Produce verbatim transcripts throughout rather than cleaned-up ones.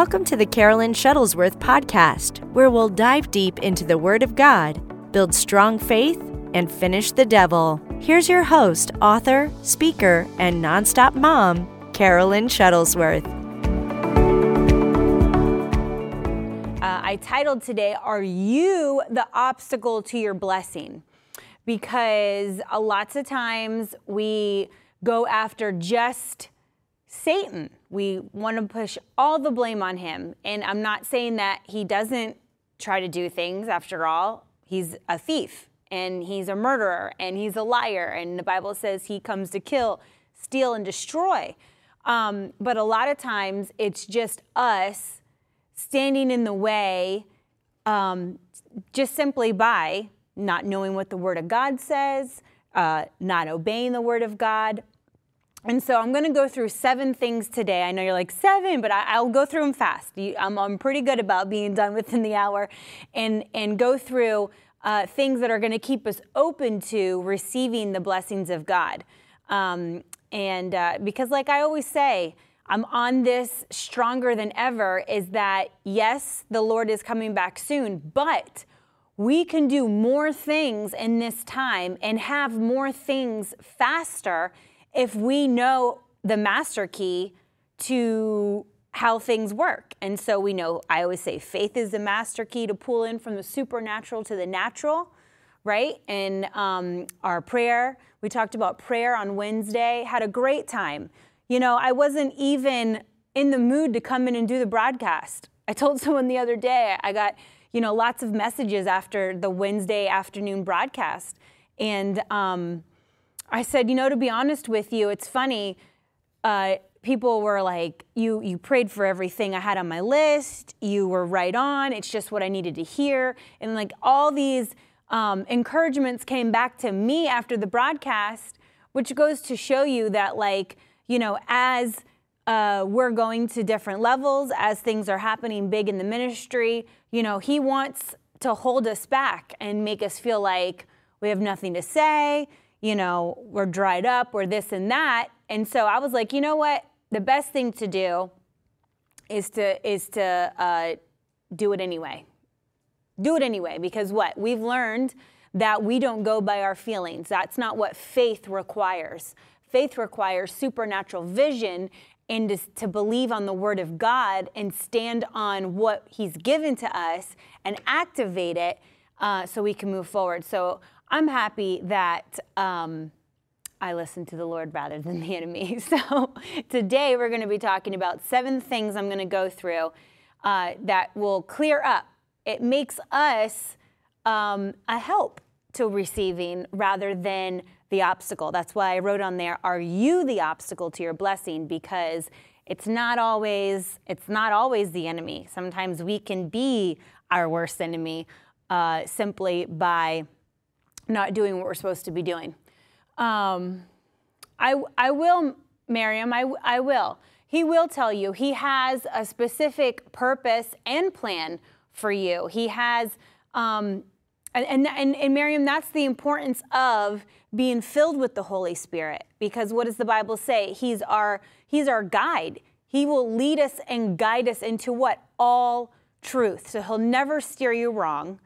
Welcome to the Carolyn Shuttlesworth Podcast, where we'll dive deep into the Word of God, build strong faith, and finish the devil. Here's your host, author, speaker, and nonstop mom, Carolyn Shuttlesworth. Uh, I titled today, Are You the Obstacle to Your Blessing? Because uh, lots of times we go after just Satan. We want to push all the blame on him. And I'm not saying that he doesn't try to do things. After all, he's a thief and he's a murderer and he's a liar. And the Bible says he comes to kill, steal, and destroy. Um, but a lot of times it's just us standing in the way um, just simply by not knowing what the Word of God says, uh, not obeying the Word of God. And so I'm going to go through seven things today. I know you're like, seven, but I, I'll go through them fast. You, I'm, I'm pretty good about being done within the hour and, and go through uh, things that are going to keep us open to receiving the blessings of God. Um, and uh, because like I always say, I'm on this stronger than ever is that, yes, the Lord is coming back soon, but we can do more things in this time and have more things faster if we know the master key to how things work. And so we know, I always say, faith is the master key to pull in from the supernatural to the natural, right? And um, our prayer, we talked about prayer on Wednesday, had a great time. You know, I wasn't even in the mood to come in and do the broadcast. I told someone the other day, I got, you know, lots of messages after the Wednesday afternoon broadcast. And um, I said, you know, to be honest with you, it's funny. Uh, people were like, you you prayed for everything I had on my list. You were right on. It's just what I needed to hear. And like all these um, encouragements came back to me after the broadcast, which goes to show you that, like, you know, as uh, we're going to different levels, as things are happening big in the ministry, you know, he wants to hold us back and make us feel like we have nothing to say. You know, we're dried up, we're this and that. And so I was like, you know what? The best thing to do is to is to uh, do it anyway. Do it anyway, because what? We've learned that we don't go by our feelings. That's not what faith requires. Faith requires supernatural vision and to, to believe on the Word of God and stand on what He's given to us and activate it uh, so we can move forward. So I'm happy that um, I listen to the Lord rather than the enemy. So today we're going to be talking about seven things I'm going to go through uh, that will clear up. It makes us um, a help to receiving rather than the obstacle. That's why I wrote on there, are you the obstacle to your blessing? Because it's not always, it's not always the enemy. Sometimes we can be our worst enemy uh, simply by not doing what we're supposed to be doing. Um, I, I will, Miriam, I, I will. He will tell you. He has a specific purpose and plan for you. He has, um, and, and, and, and Miriam, that's the importance of being filled with the Holy Spirit, because what does the Bible say? He's our, he's our guide. He will lead us and guide us into what? All truth. So he'll never steer you wrong.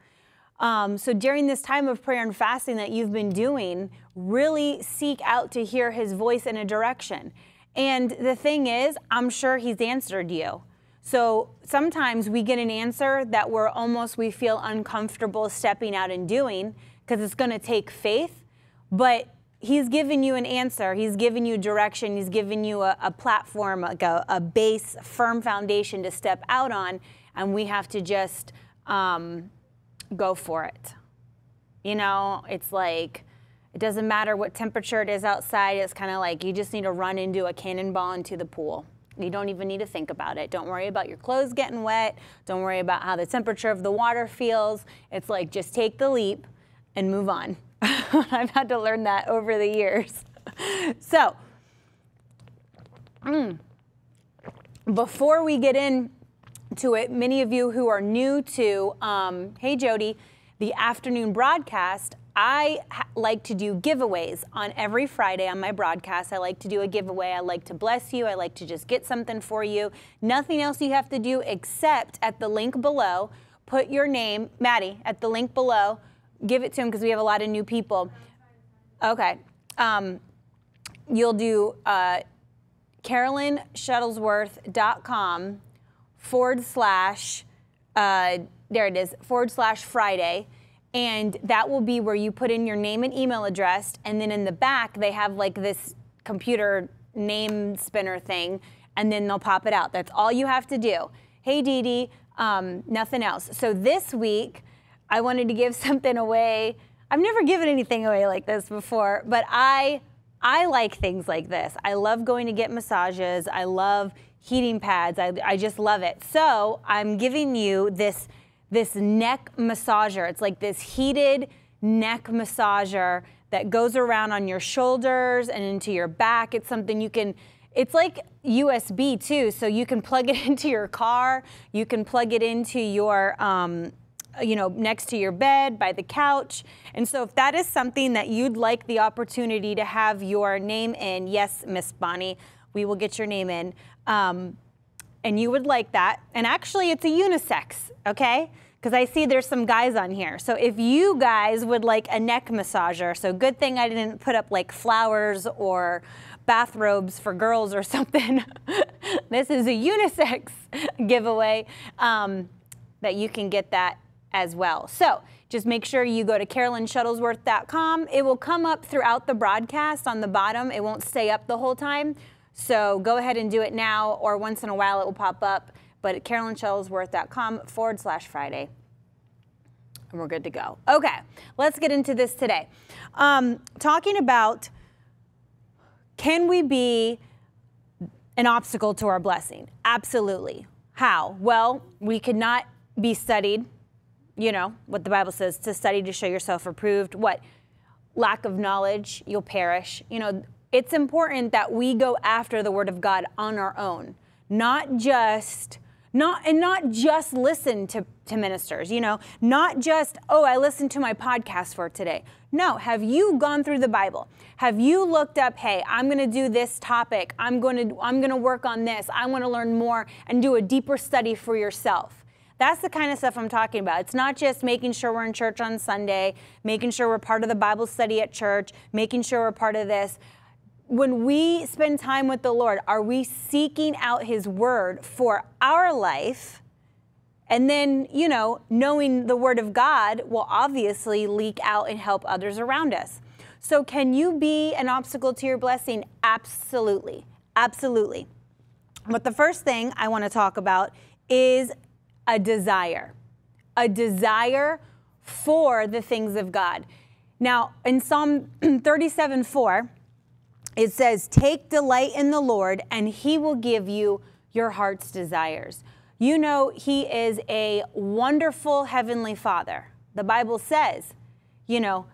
Um, so during this time of prayer and fasting that you've been doing, really seek out to hear his voice in a direction. And the thing is, I'm sure he's answered you. So sometimes we get an answer that we're almost, we feel uncomfortable stepping out and doing because it's going to take faith, but he's given you an answer. He's given you direction. He's given you a, a platform, like a, a base, firm foundation to step out on. And we have to just, um, go for it. You know, it's like, it doesn't matter what temperature it is outside. It's kind of like you just need to run and do a cannonball into the pool. You don't even need to think about it. Don't worry about your clothes getting wet. Don't worry about how the temperature of the water feels. It's like, just take the leap and move on. I've had to learn that over the years. So, mm, before we get in to it, many of you who are new to, um, hey Jody, the afternoon broadcast, I ha- like to do giveaways on every Friday on my broadcast. I like to do a giveaway. I like to bless you. I like to just get something for you. Nothing else you have to do except at the link below, put your name, Maddie, at the link below. Give it to him because we have a lot of new people. Okay. Um, you'll do uh, carolyn shuttlesworth dot com forward slash, uh, there it is, forward slash Friday. And that will be where you put in your name and email address. And then in the back, they have like this computer name spinner thing. And then they'll pop it out. That's all you have to do. Hey, Dee Dee, um, nothing else. So this week, I wanted to give something away. I've never given anything away like this before, but I, I like things like this. I love going to get massages. I love heating pads. I, I just love it. So I'm giving you this this neck massager. It's like this heated neck massager that goes around on your shoulders and into your back. It's something you can, it's like U S B too, so you can plug it into your car, you can plug it into your, um, you know, next to your bed, by the couch. And so if that is something that you'd like the opportunity to have your name in, yes, Miss Bonnie, we will get your name in. Um, and you would like that. And actually it's a unisex, okay? Because I see there's some guys on here. So if you guys would like a neck massager, so good thing I didn't put up like flowers or bathrobes for girls or something. This is a unisex giveaway um, that you can get that as well. So just make sure you go to carolyn shuttlesworth dot com. It will come up throughout the broadcast on the bottom. It won't stay up the whole time. So go ahead and do it now, or once in a while it will pop up, but at carolyn shuttlesworth dot com forward slash Friday, and we're good to go. Okay, let's get into this today. Um, talking about, can we be an obstacle to our blessing? Absolutely. How? Well, we could not be studied, you know, what the Bible says, to study to show yourself approved. What? Lack of knowledge, you'll perish. You know, it's important that we go after the Word of God on our own, not just, not and not just listen to, to ministers, you know, not just, oh, I listened to my podcast for today. No, have you gone through the Bible? Have you looked up, hey, I'm going to do this topic. I'm going to, I'm going to work on this. I want to learn more and do a deeper study for yourself. That's the kind of stuff I'm talking about. It's not just making sure we're in church on Sunday, making sure we're part of the Bible study at church, making sure we're part of this. When we spend time with the Lord, are we seeking out His Word for our life? And then, you know, knowing the Word of God will obviously leak out and help others around us. So can you be an obstacle to your blessing? Absolutely. Absolutely. But the first thing I want to talk about is a desire. A desire for the things of God. Now, in Psalm thirty-seven four, it says, take delight in the Lord and He will give you your heart's desires. You know, He is a wonderful heavenly Father. The Bible says, you know,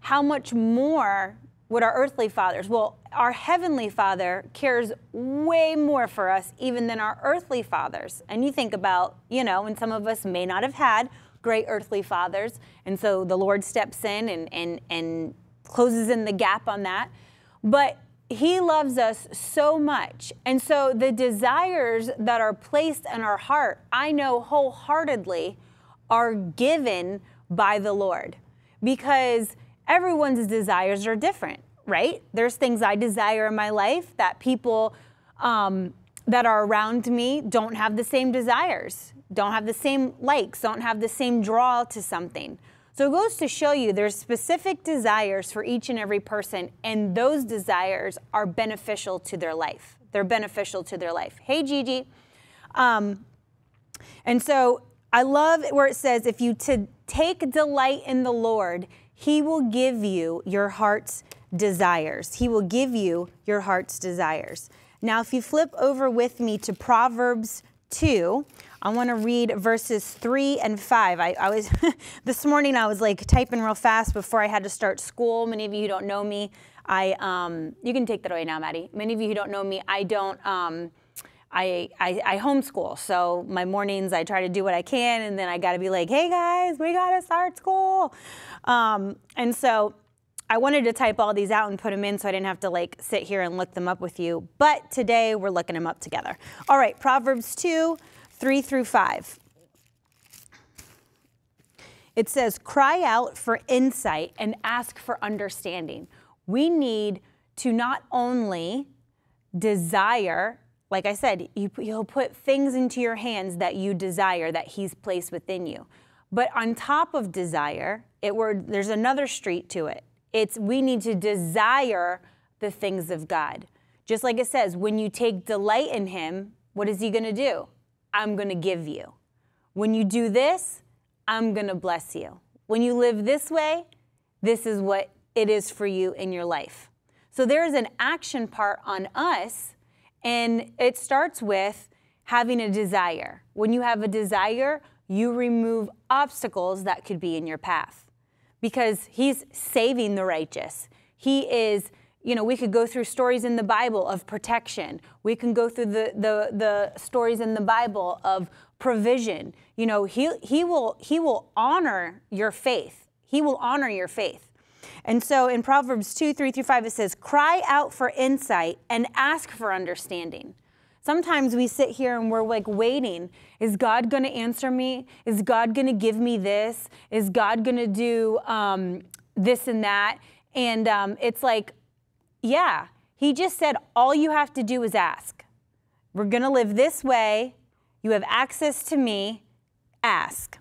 how much more would our earthly fathers? Well, our heavenly Father cares way more for us even than our earthly fathers. And you think about, you know, and some of us may not have had great earthly fathers. And so the Lord steps in and, and, and closes in the gap on that. But He loves us so much. And so the desires that are placed in our heart, I know wholeheartedly, are given by the Lord, because everyone's desires are different, right? There's things I desire in my life that people um, that are around me don't have the same desires, don't have the same likes, don't have the same draw to something. So it goes to show you there's specific desires for each and every person, and those desires are beneficial to their life. They're beneficial to their life. Hey, Gigi. Um, and so I love where it says, if you to take delight in the Lord, He will give you your heart's desires. He will give you your heart's desires. Now, if you flip over with me to Proverbs two, I want to read verses three and five. I, I was this morning I was like typing real fast before I had to start school. Many of you who don't know me, I um, you can take that away now, Maddie. Many of you who don't know me, I don't um, I, I, I homeschool, so my mornings I try to do what I can, and then I got to be like, hey guys, we got to start school. Um, and so I wanted to type all these out and put them in so I didn't have to like sit here and look them up with you, but today we're looking them up together. All right, Proverbs two, three through five. It says, cry out for insight and ask for understanding. We need to not only desire, like I said, he'll put things into your hands that you desire, that he's placed within you. But on top of desire, it were, there's another street to it. It's we need to desire the things of God. Just like it says, when you take delight in him, what is he gonna do? I'm gonna give you. When you do this, I'm gonna bless you. When you live this way, this is what it is for you in your life. So there is an action part on us, and it starts with having a desire. When you have a desire, you remove obstacles that could be in your path, because he's saving the righteous. He is, you know, we could go through stories in the Bible of protection. We can go through the, the, the stories in the Bible of provision. You know, he, he, will, he will honor your faith. He will honor your faith. And so in Proverbs two, three through five, it says, cry out for insight and ask for understanding. Sometimes we sit here and we're like waiting. Is God going to answer me? Is God going to give me this? Is God going to do um, this and that? And um, it's like, yeah, he just said, all you have to do is ask. We're going to live this way. You have access to me. Ask.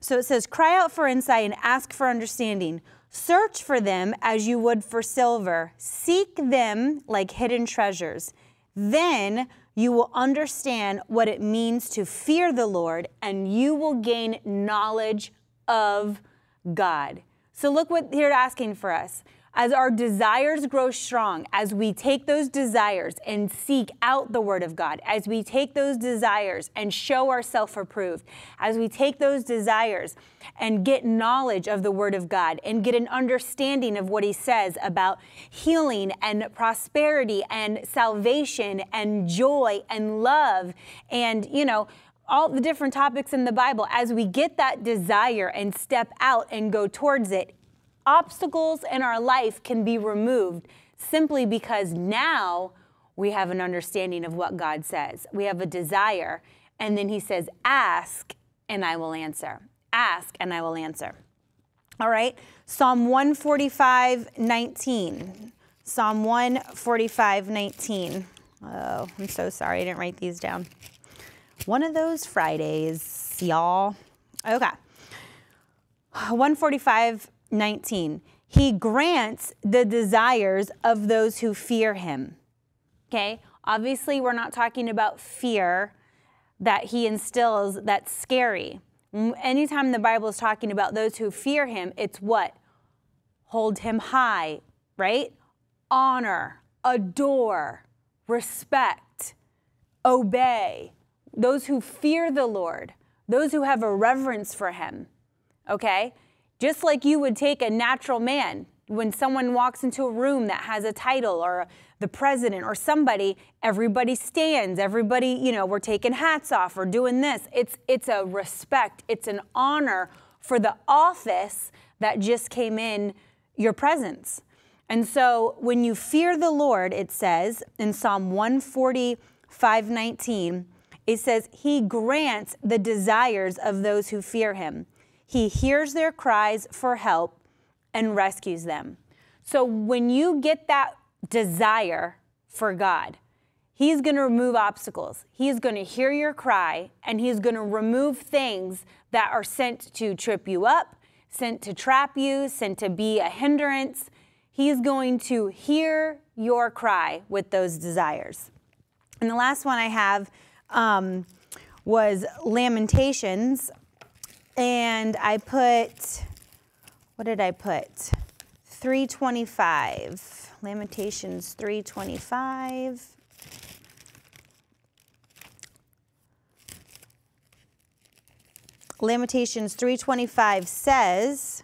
So it says, cry out for insight and ask for understanding. Search for them as you would for silver. Seek them like hidden treasures. Then you will understand what it means to fear the Lord, and you will gain knowledge of God. So look what they're asking for us. As our desires grow strong, as we take those desires and seek out the word of God, as we take those desires and show ourselves approved, as we take those desires and get knowledge of the word of God and get an understanding of what he says about healing and prosperity and salvation and joy and love and, you know, all the different topics in the Bible, as we get that desire and step out and go towards it, obstacles in our life can be removed simply because now we have an understanding of what God says. We have a desire, and then he says, ask, and I will answer. Ask, and I will answer. All right, Psalm one forty-five, nineteen. Psalm one forty-five, nineteen. Oh, I'm so sorry, I didn't write these down. One of those Fridays, y'all. Okay, one forty-five, nineteen, he grants the desires of those who fear him. Okay, obviously we're not talking about fear that he instills, that's scary. Anytime the Bible is talking about those who fear him, it's what? Hold him high, right? Honor, adore, respect, obey. Those who fear the Lord, those who have a reverence for him, okay? Just like you would take a natural man, when someone walks into a room that has a title or the president or somebody, everybody stands, everybody, you know, we're taking hats off or doing this. It's, it's a respect, it's an honor for the office that just came in your presence. And so when you fear the Lord, it says in Psalm one forty-five, nineteen, it says, he grants the desires of those who fear him. He hears their cries for help and rescues them. So when you get that desire for God, he's going to remove obstacles. He's going to hear your cry, and he's going to remove things that are sent to trip you up, sent to trap you, sent to be a hindrance. He's going to hear your cry with those desires. And the last one I have um, was Lamentations. And I put, what did I put? three twenty-five, Lamentations three twenty-five. Lamentations three twenty-five says,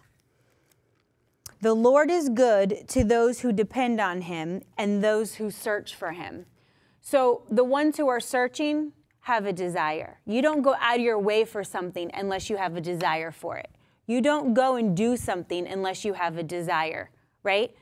the Lord is good to those who depend on him and those who search for him. So the ones who are searching have a desire. You don't go out of your way for something unless you have a desire for it. You don't go and do something unless you have a desire, right?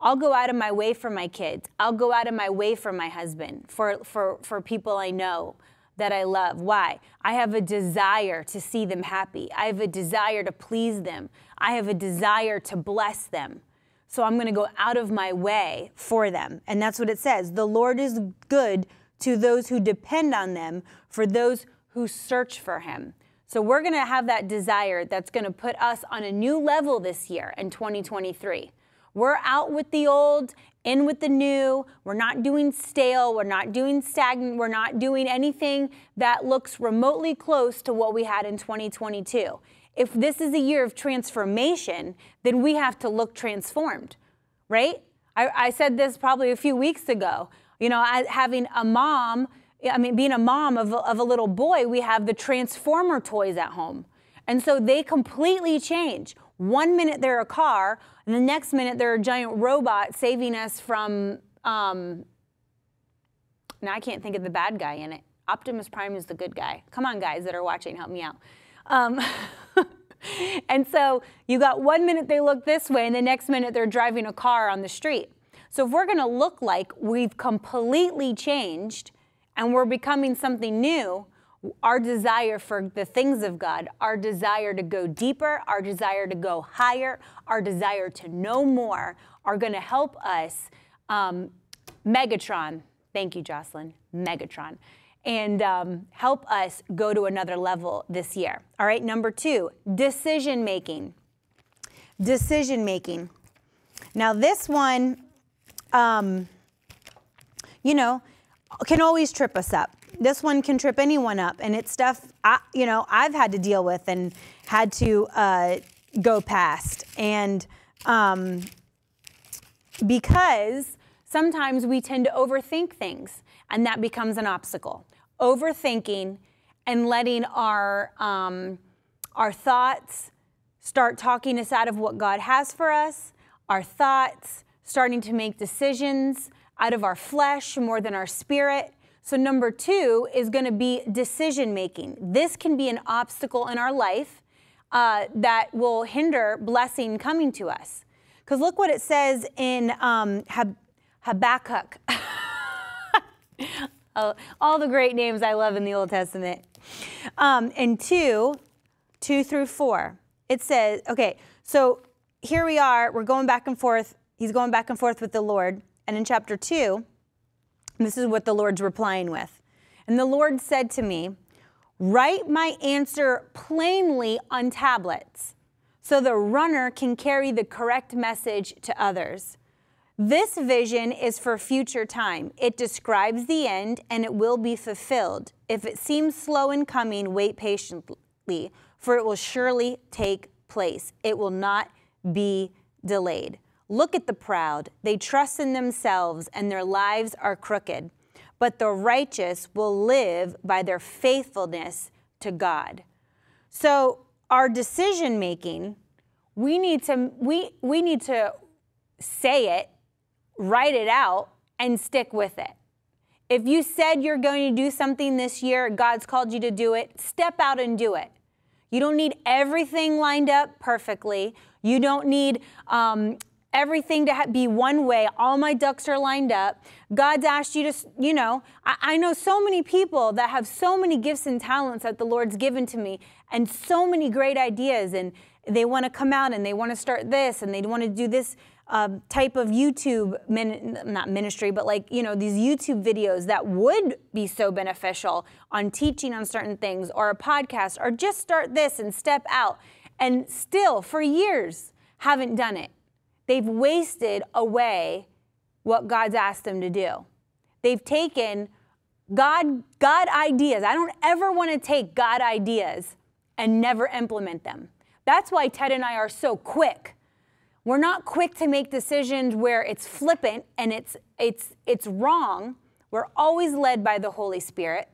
I'll go out of my way for my kids. I'll go out of my way for my husband, for, for, for people I know that I love. Why? I have a desire to see them happy. I have a desire to please them. I have a desire to bless them. So I'm going to go out of my way for them. And that's what it says. The Lord is good to those who depend on them, for those who search for him. So we're going to have that desire that's going to put us on a new level this year in twenty twenty-three. We're out with the old, in with the new. We're not doing stale. We're not doing stagnant. We're not doing anything that looks remotely close to what we had in twenty twenty-two. If this is a year of transformation, then we have to look transformed, right? I, I said this probably a few weeks ago. You know, I, having a mom, I mean, being a mom of a, of a little boy, we have the Transformer toys at home. And so they completely change. One minute they're a car, and the next minute they're a giant robot saving us from, um, now I can't think of the bad guy in it. Optimus Prime is the good guy. Come on, guys that are watching, help me out. Um, and so you got one minute they look this way, and the next minute they're driving a car on the street. So if we're going to look like we've completely changed and we're becoming something new, our desire for the things of God, our desire to go deeper, our desire to go higher, our desire to know more are going to help us. Um, Megatron, thank you, Jocelyn, Megatron, and um, help us go to another level this year. All right, number two, decision making. Decision making. Now this one, um, you know, can always trip us up. This one can trip anyone up, and it's stuff I, you know, I've had to deal with and had to uh, go past. And um, because sometimes we tend to overthink things, and that becomes an obstacle. Overthinking and letting our, um, our thoughts start talking us out of what God has for us, our thoughts starting to make decisions out of our flesh more than our spirit. So number two is going to be decision-making. This can be an obstacle in our life uh, that will hinder blessing coming to us. Because look what it says in um, Hab Habakkuk. oh, all the great names I love in the Old Testament. Um, and two, two through four, it says, okay, so here we are. We're going back and forth. He's going back and forth with the Lord. And in chapter two, this is what the Lord's replying with. And the Lord said to me, write my answer plainly on tablets so the runner can carry the correct message to others. This vision is for future time. It describes the end and it will be fulfilled. If it seems slow in coming, wait patiently, for it will surely take place. It will not be delayed. Look at the proud. They trust in themselves and their lives are crooked. But the righteous will live by their faithfulness to God. So our decision making, we need to we we need to say it, write it out, and stick with it. If you said you're going to do something this year, God's called you to do it, step out and do it. You don't need everything lined up perfectly. You don't need um everything to be one way, all my ducks are lined up. God's asked you to, you know, I, I know so many people that have so many gifts and talents that the Lord's given to me and so many great ideas, and they want to come out and they want to start this and they want to do this uh, type of YouTube, min not ministry, but like, you know, these YouTube videos that would be so beneficial on teaching on certain things or a podcast or just start this and step out, and still for years haven't done it. They've wasted away what God's asked them to do. They've taken God, God ideas. I don't ever want to take God ideas and never implement them. That's why Ted and I are so quick. We're not quick to make decisions where it's flippant and it's, it's, it's wrong. We're always led by the Holy Spirit.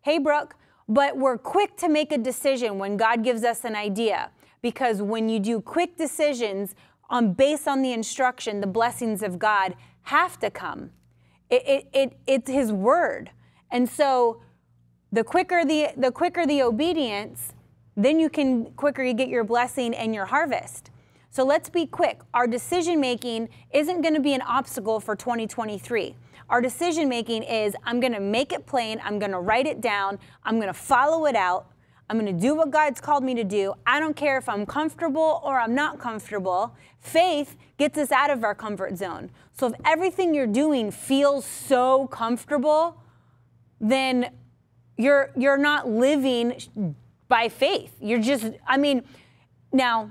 Hey, Brooke, but we're quick to make a decision when God gives us an idea, because when you do quick decisions, on based on the instruction, the blessings of God have to come. It, it, it, it's his word. And so the quicker the, the quicker the obedience, then you can quicker you get your blessing and your harvest. So let's be quick. Our decision-making isn't going to be an obstacle for twenty twenty-three. Our decision-making is, I'm going to make it plain. I'm going to write it down. I'm going to follow it out. I'm going to do what God's called me to do. I don't care if I'm comfortable or I'm not comfortable. Faith gets us out of our comfort zone. So if everything you're doing feels so comfortable, then you're you're not living by faith. You're just, I mean, now,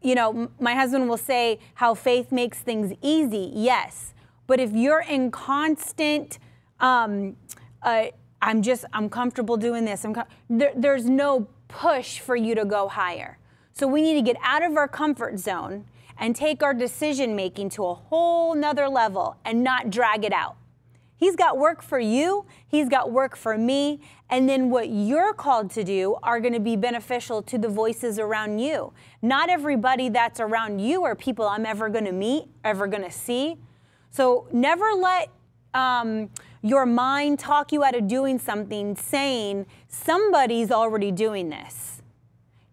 you know, my husband will say how faith makes things easy. Yes. But if you're in constant, um, uh, I'm just, I'm comfortable doing this, I'm com there, there's no push for you to go higher. So we need to get out of our comfort zone and take our decision-making to a whole nother level and not drag it out. He's got work for you. He's got work for me. And then what you're called to do are going to be beneficial to the voices around you. Not everybody that's around you are people I'm ever going to meet, ever going to see. So never let um, your mind talk you out of doing something, saying somebody's already doing this.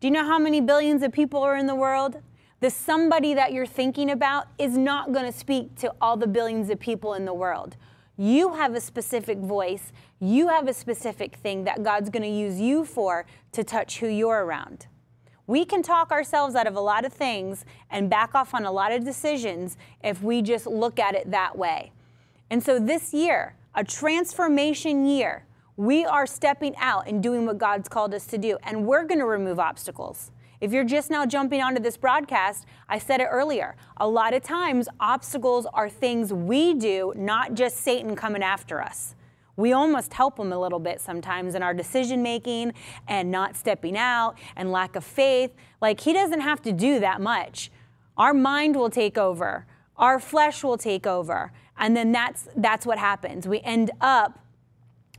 Do you know how many billions of people are in the world? The somebody that you're thinking about is not going to speak to all the billions of people in the world. You have a specific voice. You have a specific thing that God's going to use you for to touch who you're around. We can talk ourselves out of a lot of things and back off on a lot of decisions if we just look at it that way. And so this year, a transformation year, we are stepping out and doing what God's called us to do. And we're going to remove obstacles. If you're just now jumping onto this broadcast, I said it earlier, a lot of times obstacles are things we do, not just Satan coming after us. We almost help him a little bit sometimes in our decision-making and not stepping out and lack of faith. Like, he doesn't have to do that much. Our mind will take over. Our flesh will take over. And then that's, that's what happens. We end up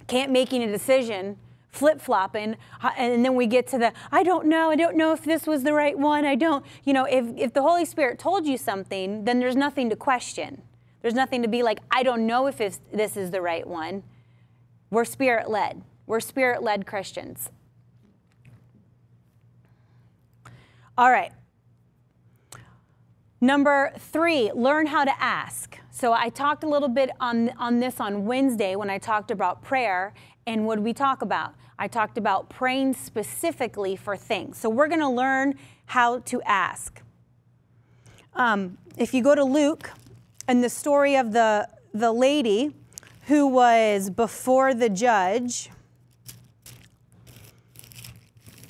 can't making a decision, flip-flopping, and then we get to the, I don't know, I don't know if this was the right one, I don't, you know, if, if the Holy Spirit told you something, then there's nothing to question. There's nothing to be like, I don't know if it's, this is the right one. We're Spirit-led. We're Spirit-led Christians. All right. Number three, learn how to ask. So I talked a little bit on, on this on Wednesday when I talked about prayer. And what did we talk about? I talked about praying specifically for things. So we're going to learn how to ask. Um, if you go to Luke and the story of the, the lady who was before the judge,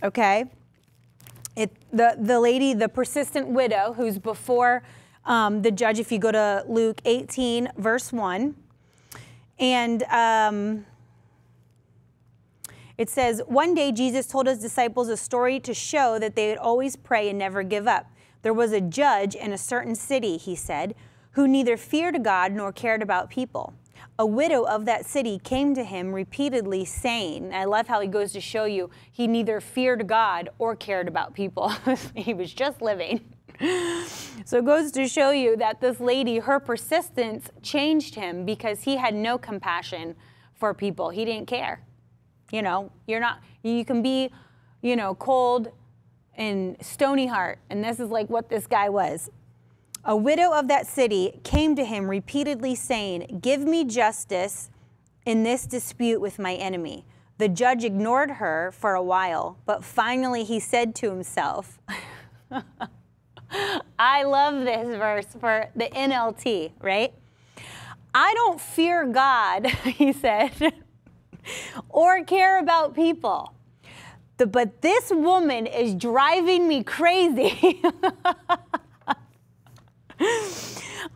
okay? It, the, the lady, the persistent widow who's before um, the judge, if you go to Luke eighteen, verse one. And um, it says, one day Jesus told his disciples a story to show that they would always pray and never give up. There was a judge in a certain city, he said, who neither feared God nor cared about people. A widow of that city came to him repeatedly saying, I love how he goes to show you he neither feared God or cared about people. He was just living. So it goes to show you that this lady, her persistence changed him because he had no compassion for people. He didn't care. You know, you're not, you can be, you know, cold and stony heart. And this is like what this guy was. A widow of that city came to him repeatedly saying, give me justice in this dispute with my enemy. The judge ignored her for a while, but finally he said to himself, I love this verse for the N L T, right? I don't fear God, he said, or care about people. But this woman is driving me crazy.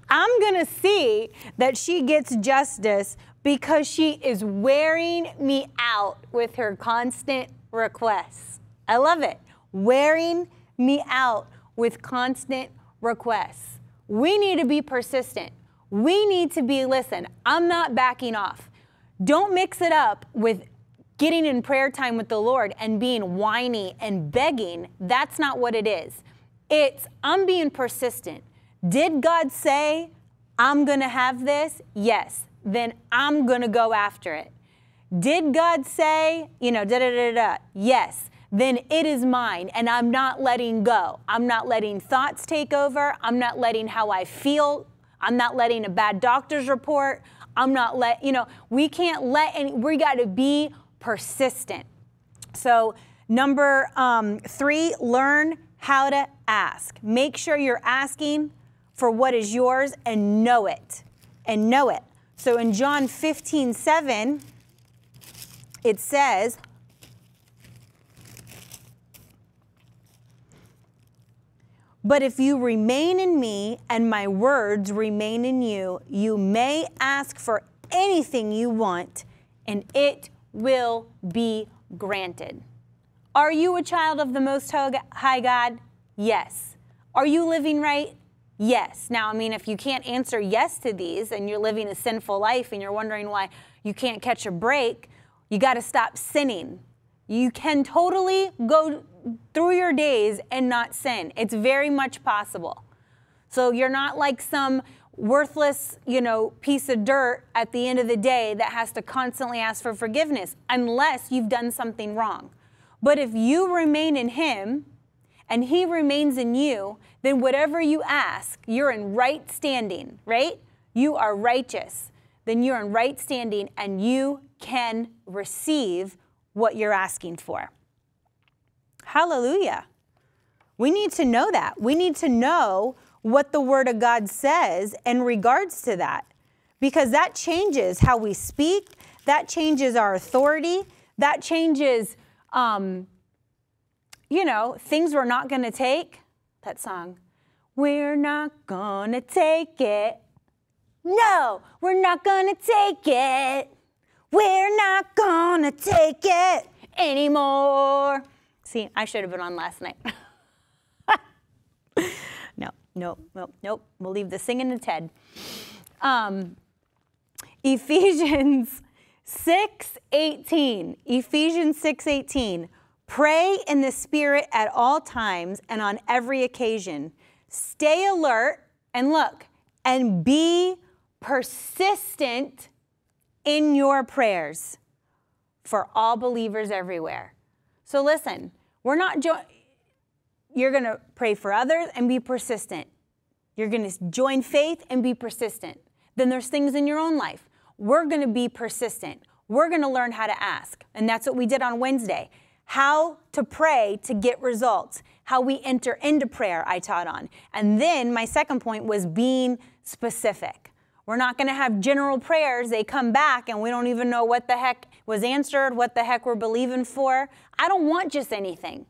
I'm going to see that she gets justice because she is wearing me out with her constant requests. I love it. Wearing me out with constant requests. We need to be persistent. We need to be, listen, I'm not backing off. Don't mix it up with getting in prayer time with the Lord and being whiny and begging. That's not what it is. It's, I'm being persistent. Did God say, I'm going to have this? Yes. then I'm going to go after it. Did God say, you know, da da da da, yes, then it is mine and I'm not letting go. I'm not letting thoughts take over. I'm not letting how I feel. I'm not letting a bad doctor's report. I'm not let, you know, we can't let any, we got to be persistent. So number um, three, learn how to ask. Make sure you're asking for what is yours and know it, and know it. So in John fifteen, seven, it says, but if you remain in me and my words remain in you, you may ask for anything you want and it will be granted. Are you a child of the Most High God? Yes. Are you living right? Yes. Now, I mean, if you can't answer yes to these and you're living a sinful life and you're wondering why you can't catch a break, you got to stop sinning. You can totally go through your days and not sin. It's very much possible. So you're not like some worthless, you know, piece of dirt at the end of the day that has to constantly ask for forgiveness unless you've done something wrong. But if you remain in him and he remains in you, then whatever you ask, you're in right standing, right? You are righteous. Then you're in right standing and you can receive what you're asking for. Hallelujah. We need to know that. We need to know what the Word of God says in regards to that, because that changes how we speak. That changes our authority. That changes... Um, you know, things we're not going to take, that song, we're not going to take it. No, we're not going to take it. We're not going to take it anymore. See, I should have been on last night. No, no, no, nope. We'll leave the singing to Ted. Um, Ephesians six eighteen, Ephesians six eighteen, pray in the Spirit at all times and on every occasion. Stay alert and look and be persistent in your prayers for all believers everywhere. So listen, we're not, jo you're going to pray for others and be persistent. You're going to join faith and be persistent. Then there's things in your own life. We're going to be persistent. We're going to learn how to ask. And that's what we did on Wednesday. How to pray to get results. How we enter into prayer, I taught on. And then my second point was being specific. We're not going to have general prayers. They come back and we don't even know what the heck was answered, what the heck we're believing for. I don't want just anything.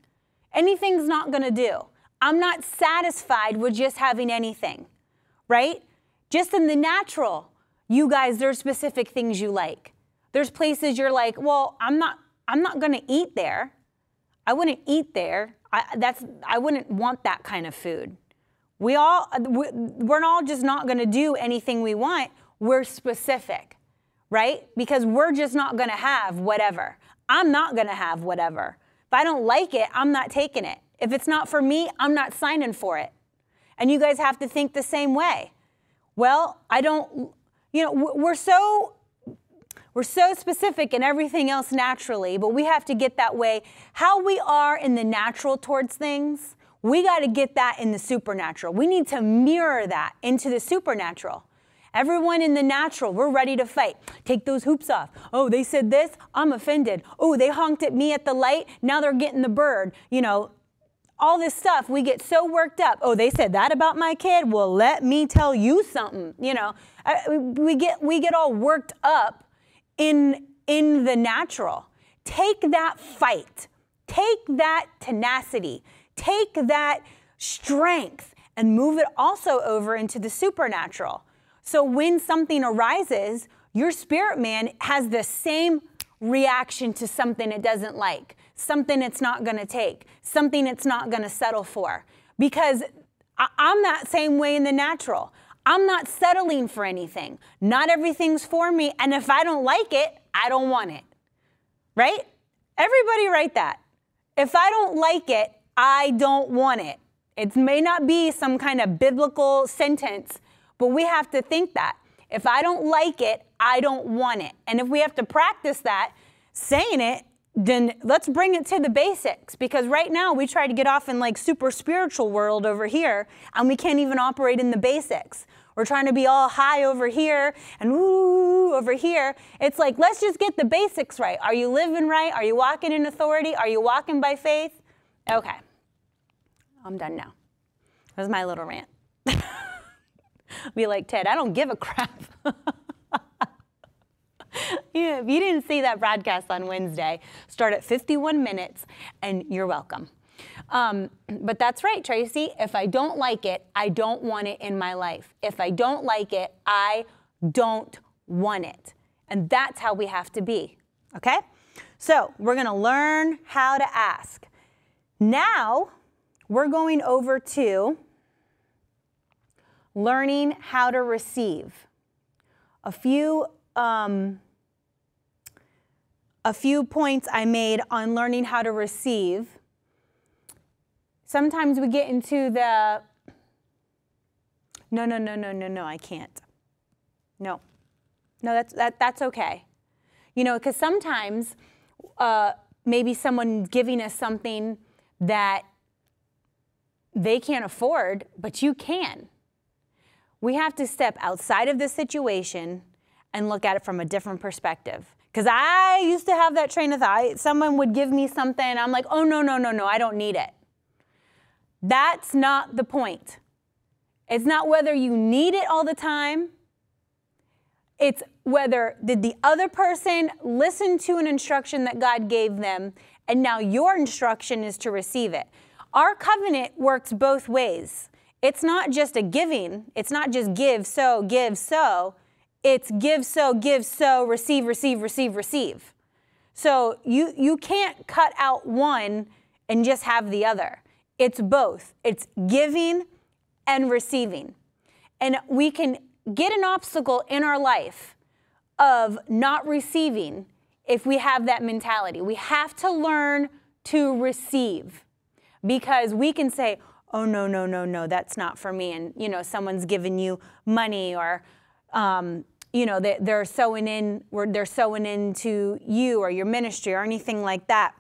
Anything's not going to do. I'm not satisfied with just having anything, right? Just in the natural. You guys, there's specific things you like. There's places you're like, well, I'm not, I'm not going to eat there. I wouldn't eat there. I, that's, I wouldn't want that kind of food. We all, we're all just not going to do anything we want. We're specific, right? Because we're just not going to have whatever. I'm not going to have whatever. If I don't like it, I'm not taking it. If it's not for me, I'm not signing for it. And you guys have to think the same way. Well, I don't... You know, we're so, we're so specific in everything else naturally, but we have to get that way. How we are in the natural towards things, we got to get that in the supernatural. We need to mirror that into the supernatural. Everyone in the natural, we're ready to fight. Take those hoops off. Oh, they said this, I'm offended. Oh, they honked at me at the light, now they're getting the bird. You know, all this stuff, we get so worked up. Oh, they said that about my kid? Well, let me tell you something. You know, I, we get we get all worked up in, in the natural. Take that fight. Take that tenacity. Take that strength and move it also over into the supernatural. So when something arises, your spirit man has the same reaction to something it doesn't like. Something it's not going to take, something it's not going to settle for. Because I I'm that same way in the natural. I'm not settling for anything. Not everything's for me. And if I don't like it, I don't want it. Right? Everybody write that. If I don't like it, I don't want it. It may not be some kind of biblical sentence, but we have to think that. If I don't like it, I don't want it. And if we have to practice that, saying it, then let's bring it to the basics, because right now we try to get off in like super spiritual world over here and we can't even operate in the basics. We're trying to be all high over here and woo over here. It's like, let's just get the basics right. Are you living right? Are you walking in authority? Are you walking by faith? Okay, I'm done now. That was my little rant. Be like, Ted, I don't give a crap. Yeah, if you didn't see that broadcast on Wednesday, start at fifty-one minutes and you're welcome. Um, but that's right, Tracy. If I don't like it, I don't want it in my life. If I don't like it, I don't want it. And that's how we have to be, okay? So we're going to learn how to ask. Now we're going over to learning how to receive. A few um, a few points I made on learning how to receive. Sometimes we get into the, no, no, no, no, no, no, I can't. No, no, that's, that, that's okay. You know, because sometimes uh, maybe someone giving us something that they can't afford, but you can. We have to step outside of the situation and look at it from a different perspective. Because I used to have that train of thought. Someone would give me something, I'm like, oh, no, no, no, no, I don't need it. That's not the point. It's not whether you need it all the time. It's whether did the other person listen to an instruction that God gave them, and now your instruction is to receive it. Our covenant works both ways. It's not just a giving. It's not just give, so, give, so. It's give, so, give, so, receive, receive, receive, receive. So you, you can't cut out one and just have the other. It's both. It's giving and receiving. And we can get an obstacle in our life of not receiving if we have that mentality. We have to learn to receive, because we can say, oh, no, no, no, no, that's not for me. And, you know, someone's giving you money, or, um, you know, they, they're sowing in, or they're sowing into you or your ministry or anything like that.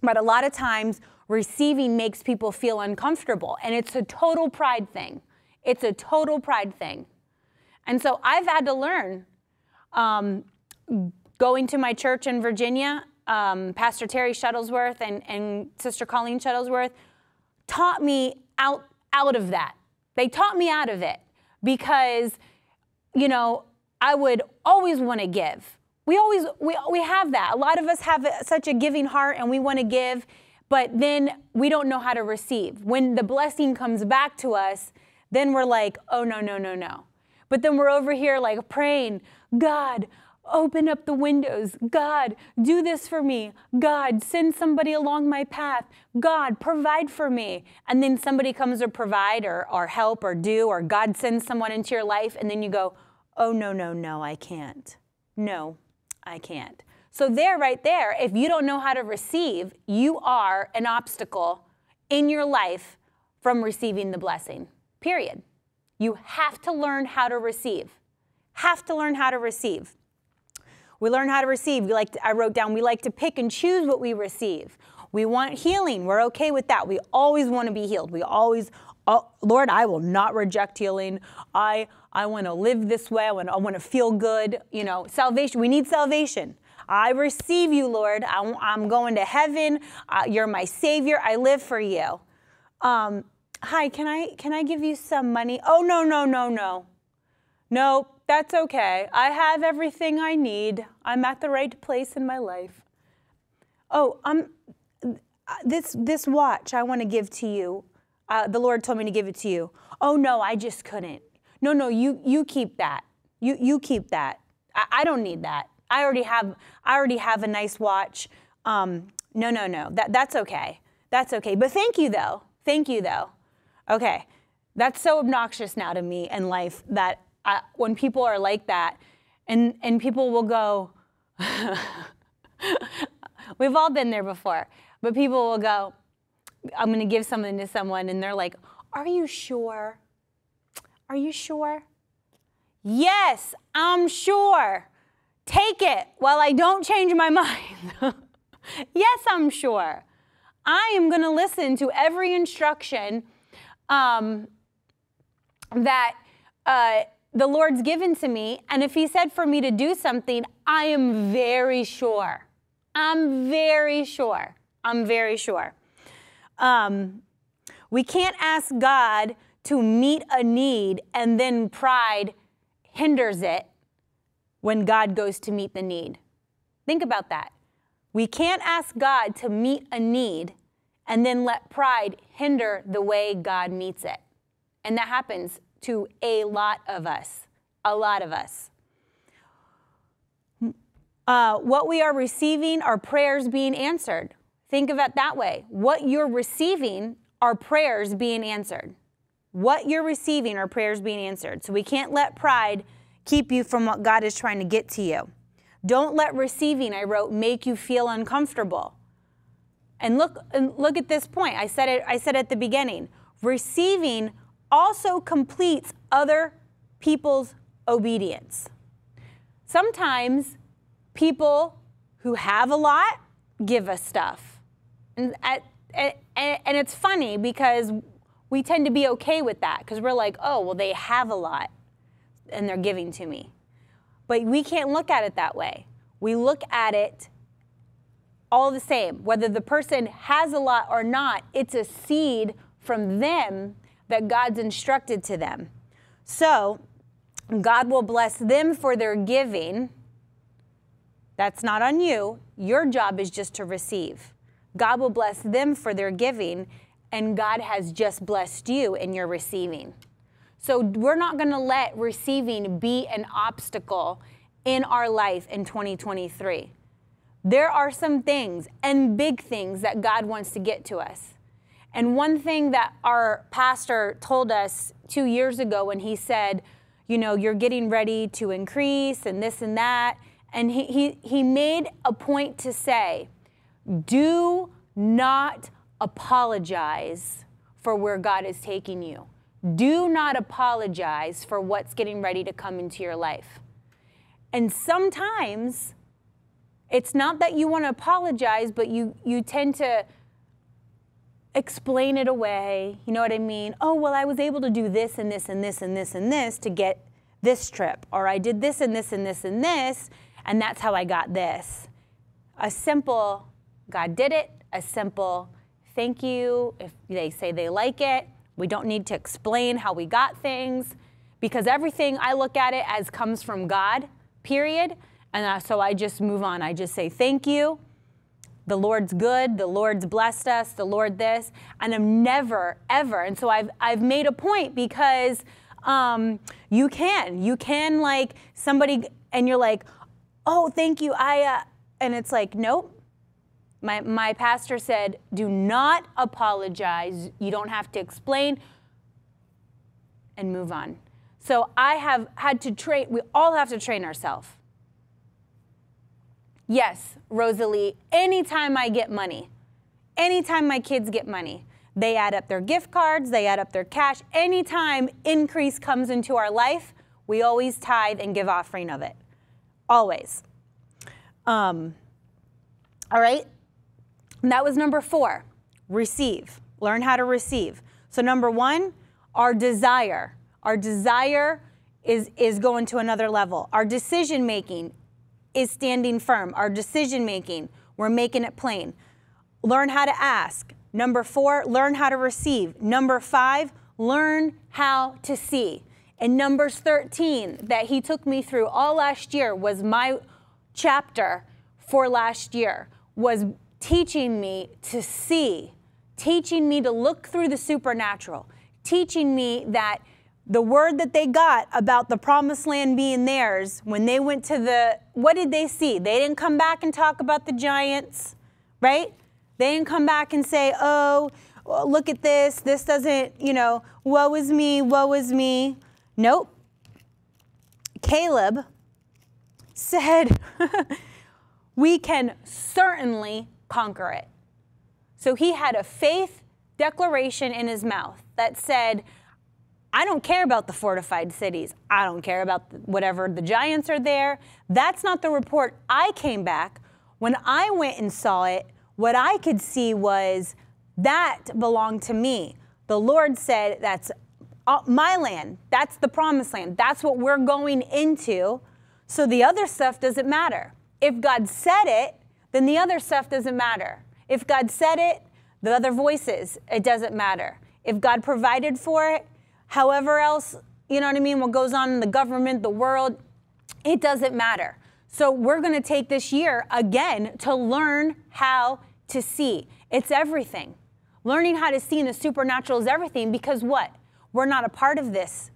But a lot of times, receiving makes people feel uncomfortable, and it's a total pride thing. It's a total pride thing. And so I've had to learn. Um, going to my church in Virginia, um, Pastor Terry Shuttlesworth and, and Sister Colleen Shuttlesworth taught me out, out of that. They taught me out of it, because, you know, I would always want to give. We always, we, we have that. A lot of us have such a giving heart and we want to give, but then we don't know how to receive. When the blessing comes back to us, then we're like, oh, no, no, no, no. But then we're over here like praying, God, open up the windows. God, do this for me. God, send somebody along my path. God, provide for me. And then somebody comes to provide or, or help or do, or God sends someone into your life, and then you go, oh, no, no, no, I can't. No, I can't. So there, right there, if you don't know how to receive, you are an obstacle in your life from receiving the blessing, period. You have to learn how to receive. Have to learn how to receive. We learn how to receive. We like to, I wrote down, we like to pick and choose what we receive. We want healing. We're okay with that. We always want to be healed. We always, oh, Lord, I will not reject healing. I, I want to live this way. I want, I want to feel good. You know, salvation. We need salvation. I receive you, Lord. I'm going to heaven. Uh, you're my Savior. I live for you. Um, hi, can I can I give you some money? Oh, no, no, no, no. No, that's okay. I have everything I need. I'm at the right place in my life. Oh, um, this, this watch I want to give to you. Uh, the Lord told me to give it to you. Oh, no, I just couldn't. No, no, you, you keep that. You, you keep that. I, I don't need that. I already have, I already have a nice watch. Um, no, no, no, that, that's okay. That's okay. But thank you, though. Thank you, though. Okay. That's so obnoxious now to me in life, that I, when people are like that, and, and people will go, we've all been there before, but people will go, I'm going to give something to someone, and they're like, are you sure? Are you sure? Yes, I'm sure. Take it while I don't change my mind. Yes, I'm sure. I am going to listen to every instruction um, that uh, the Lord's given to me. And if he said for me to do something, I am very sure. I'm very sure. I'm very sure. Um, we can't ask God to meet a need and then pride hinders it when God goes to meet the need. Think about that. We can't ask God to meet a need and then let pride hinder the way God meets it. And that happens to a lot of us, a lot of us. Uh, what we are receiving are prayers being answered. Think of it that way. What you're receiving are prayers being answered. What you're receiving are prayers being answered. So we can't let pride keep you from what God is trying to get to you. Don't let receiving, I wrote, make you feel uncomfortable. And look, and look at this point. I said it, I said at the beginning, receiving also completes other people's obedience. Sometimes people who have a lot give us stuff. And, at, at, and it's funny because we tend to be okay with that because we're like, oh, well, they have a lot and they're giving to me. But we can't look at it that way. We look at it all the same. Whether the person has a lot or not, it's a seed from them that God's instructed to them. So God will bless them for their giving. That's not on you. Your job is just to receive. God will bless them for their giving, and God has just blessed you in your receiving. So we're not going to let receiving be an obstacle in our life in twenty twenty-three. There are some things and big things that God wants to get to us. And one thing that our pastor told us two years ago when he said, you know, you're getting ready to increase and this and that. And he, he, he made a point to say, do not apologize for where God is taking you. Do not apologize for what's getting ready to come into your life. And sometimes it's not that you want to apologize, but you, you tend to explain it away. You know what I mean? Oh, well, I was able to do this and this and this and this and this to get this trip, or I did this and this and this and this, and that's how I got this. A simple, God did it, a simple, thank you, if they say they like it. We don't need to explain how we got things because everything I look at it as comes from God, period. And so I just move on. I just say, thank you. The Lord's good. The Lord's blessed us. The Lord this. And I'm never, ever. And so I've, I've made a point because um, you can. You can like somebody and you're like, oh, thank you. I uh, and it's like, nope. My, my pastor said, do not apologize. You don't have to explain and move on. So I have had to train, we all have to train ourselves. Yes, Rosalie, anytime I get money, anytime my kids get money, they add up their gift cards, they add up their cash. Anytime increase comes into our life, we always tithe and give offering of it. Always. Um, all right. And that was number four, receive. Learn how to receive. So number one, our desire. Our desire is, is going to another level. Our decision-making is standing firm. Our decision-making, we're making it plain. Learn how to ask. Number four, learn how to receive. Number five, learn how to see. And Numbers thirteen that he took me through all last year was my chapter for last year, was teaching me to see, teaching me to look through the supernatural, teaching me that the word that they got about the promised land being theirs, when they went to the, what did they see? They didn't come back and talk about the giants, right? They didn't come back and say, oh, look at this. This doesn't, you know, woe is me, woe is me. Nope. Caleb said, we can certainly conquer it. So he had a faith declaration in his mouth that said, I don't care about the fortified cities. I don't care about whatever the giants are there. That's not the report I came back. When I went and saw it, what I could see was that belonged to me. The Lord said, that's my land. That's the promised land. That's what we're going into. So the other stuff doesn't matter. If God said it, then the other stuff doesn't matter. If God said it, the other voices, it doesn't matter. If God provided for it, however else, you know what I mean, what goes on in the government, the world, it doesn't matter. So we're going to take this year again to learn how to see. It's everything. Learning how to see in the supernatural is everything, because what? We're not a part of this.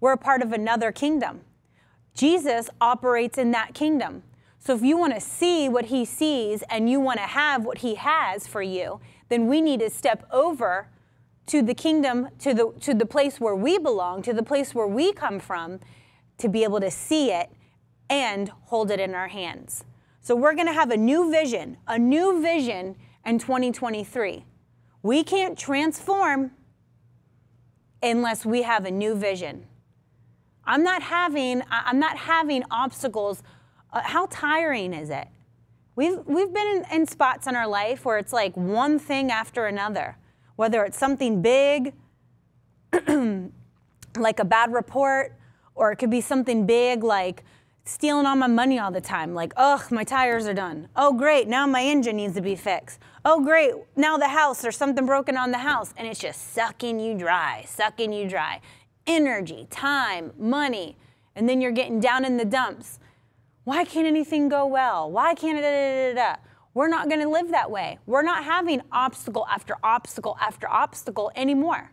We're a part of another kingdom. Jesus operates in that kingdom. So if you want to see what he sees and you want to have what he has for you, then we need to step over to the kingdom, to the, to the place where we belong, to the place where we come from, to be able to see it and hold it in our hands. So we're going to have a new vision, a new vision in twenty twenty-three. We can't transform unless we have a new vision. I'm not having, I'm not having obstacles. Uh, how tiring is it? We've, we've been in, in spots in our life where it's like one thing after another, whether it's something big, like a bad report, or it could be something big like stealing all my money all the time. Like, oh, my tires are done. Oh, great, now my engine needs to be fixed. Oh, great, now the house, there's something broken on the house. And it's just sucking you dry, sucking you dry. Energy, time, money, and then you're getting down in the dumps. Why can't anything go well? Why can't it, da, da, da, da? We're not going to live that way. We're not having obstacle after obstacle after obstacle anymore.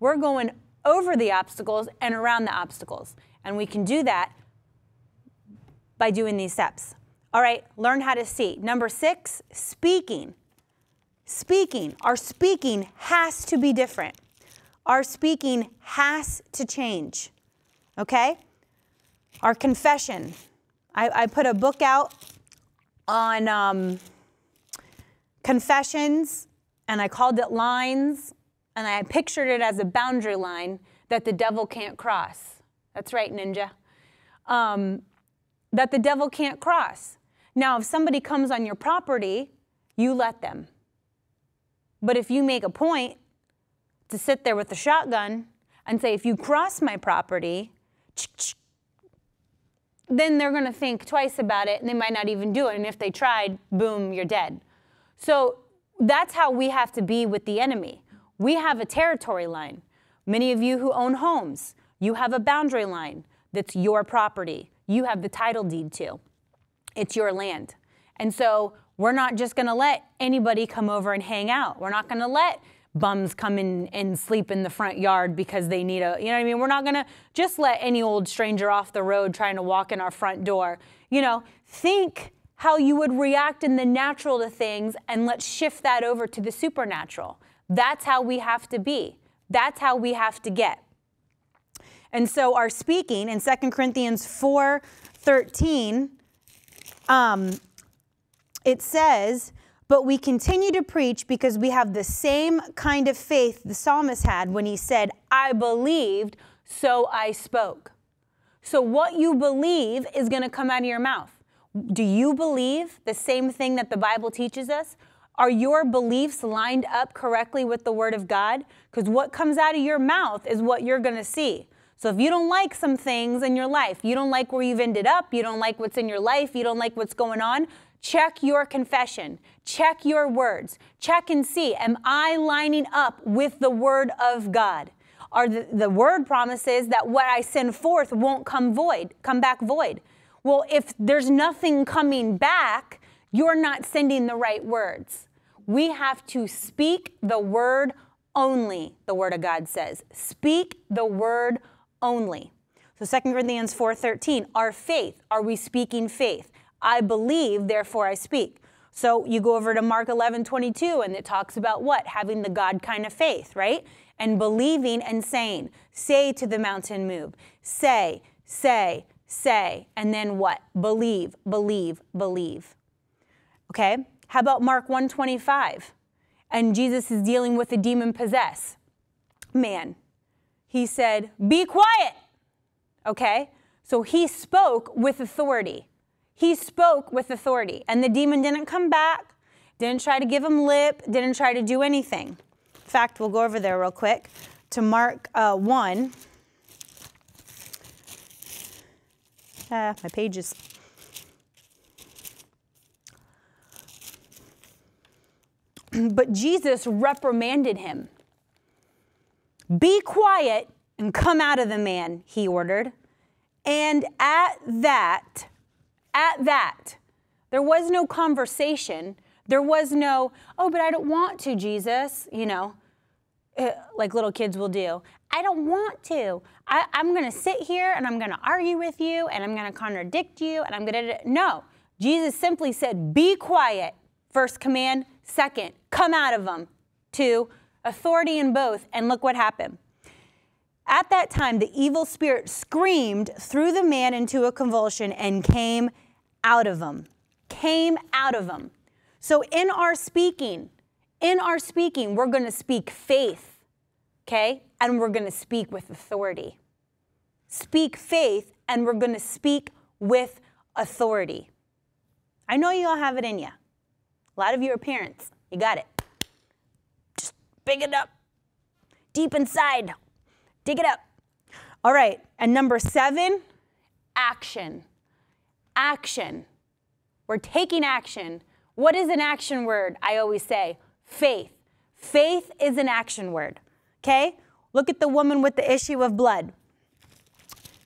We're going over the obstacles and around the obstacles. And we can do that by doing these steps. All right, learn how to see. Number six, speaking. Speaking, our speaking has to be different. Our speaking has to change, okay? Our confession. I, I put a book out on um, confessions, and I called it lines, and I pictured it as a boundary line that the devil can't cross. That's right, Ninja. Um, that the devil can't cross. Now, if somebody comes on your property, you let them. But if you make a point to sit there with a shotgun and say, if you cross my property, then they're going to think twice about it, and they might not even do it. And if they tried, boom, you're dead. So that's how we have to be with the enemy. We have a territory line. Many of you who own homes, you have a boundary line that's your property. You have the title deed to. It's your land. And so we're not just going to let anybody come over and hang out. We're not going to let bums come in and sleep in the front yard because they need a, you know what I mean? We're not going to just let any old stranger off the road trying to walk in our front door. You know, think how you would react in the natural to things, and let's shift that over to the supernatural. That's how we have to be. That's how we have to get. And so our speaking in Second Corinthians four thirteen, um, it says, but we continue to preach because we have the same kind of faith the psalmist had when he said, I believed, so I spoke. So what you believe is going to come out of your mouth. Do you believe the same thing that the Bible teaches us? Are your beliefs lined up correctly with the Word of God? Because what comes out of your mouth is what you're going to see. So if you don't like some things in your life, you don't like where you've ended up, you don't like what's in your life, you don't like what's going on, check your confession, check your words, check and see, am I lining up with the Word of God? Are the, the Word promises that what I send forth won't come void, come back void. Well, if there's nothing coming back, you're not sending the right words. We have to speak the Word only, the Word of God says. Speak the Word only. So Second Corinthians four thirteen, our faith, are we speaking faith? I believe, therefore I speak. So you go over to Mark eleven twenty-two, and it talks about what? Having the God kind of faith, right? And believing and saying. Say to the mountain, move. Say, say, say. And then what? Believe, believe, believe. Okay? How about Mark one twenty-five? And Jesus is dealing with a demon-possessed man. he said, be quiet. Okay? So he spoke with authority. He spoke with authority. And the demon didn't come back, didn't try to give him lip, didn't try to do anything. In fact, we'll go over there real quick to Mark uh, one. Ah, my pages. But Jesus reprimanded him. Be quiet and come out of the man, he ordered. And at that, at that, there was no conversation. There was no, oh, but I don't want to, Jesus, you know, like little kids will do. I don't want to. I, I'm going to sit here and I'm going to argue with you and I'm going to contradict you and I'm going to, no. Jesus simply said, be quiet, first command. Second, come out of them. Two, authority in both. And look what happened. At that time, the evil spirit screamed through the man into a convulsion and came out of him. Came out of him. So in our speaking, in our speaking, we're going to speak faith, okay? And we're going to speak with authority. Speak faith, and we're going to speak with authority. I know you all have it in you. A lot of you are parents. You got it. Just big it up. Deep inside. Dig it up. All right. And number seven, action. Action. We're taking action. What is an action word? I always say faith. Faith is an action word. Okay? Look at the woman with the issue of blood.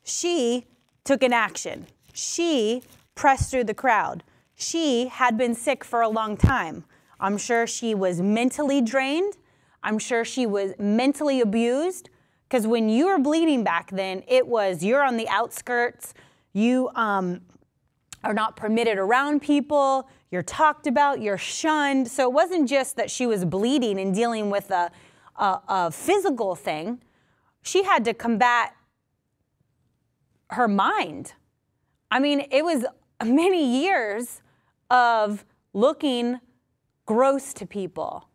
She took an action. She pressed through the crowd. She had been sick for a long time. I'm sure she was mentally drained. I'm sure she was mentally abused. Because when you were bleeding back then, it was you're on the outskirts. You um, are not permitted around people. You're talked about. You're shunned. So it wasn't just that she was bleeding and dealing with a, a, a physical thing. She had to combat her mind. I mean, it was many years of looking gross to people,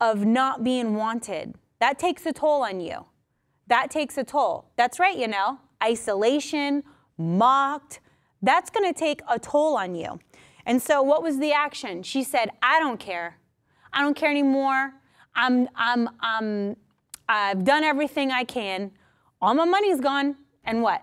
of not being wanted. That takes a toll on you. That takes a toll. That's right, you know. Isolation, mocked. That's going to take a toll on you. And so what was the action? She said, I don't care. I don't care anymore. I'm, I'm, I'm, I've done everything I can. All my money's gone. And what?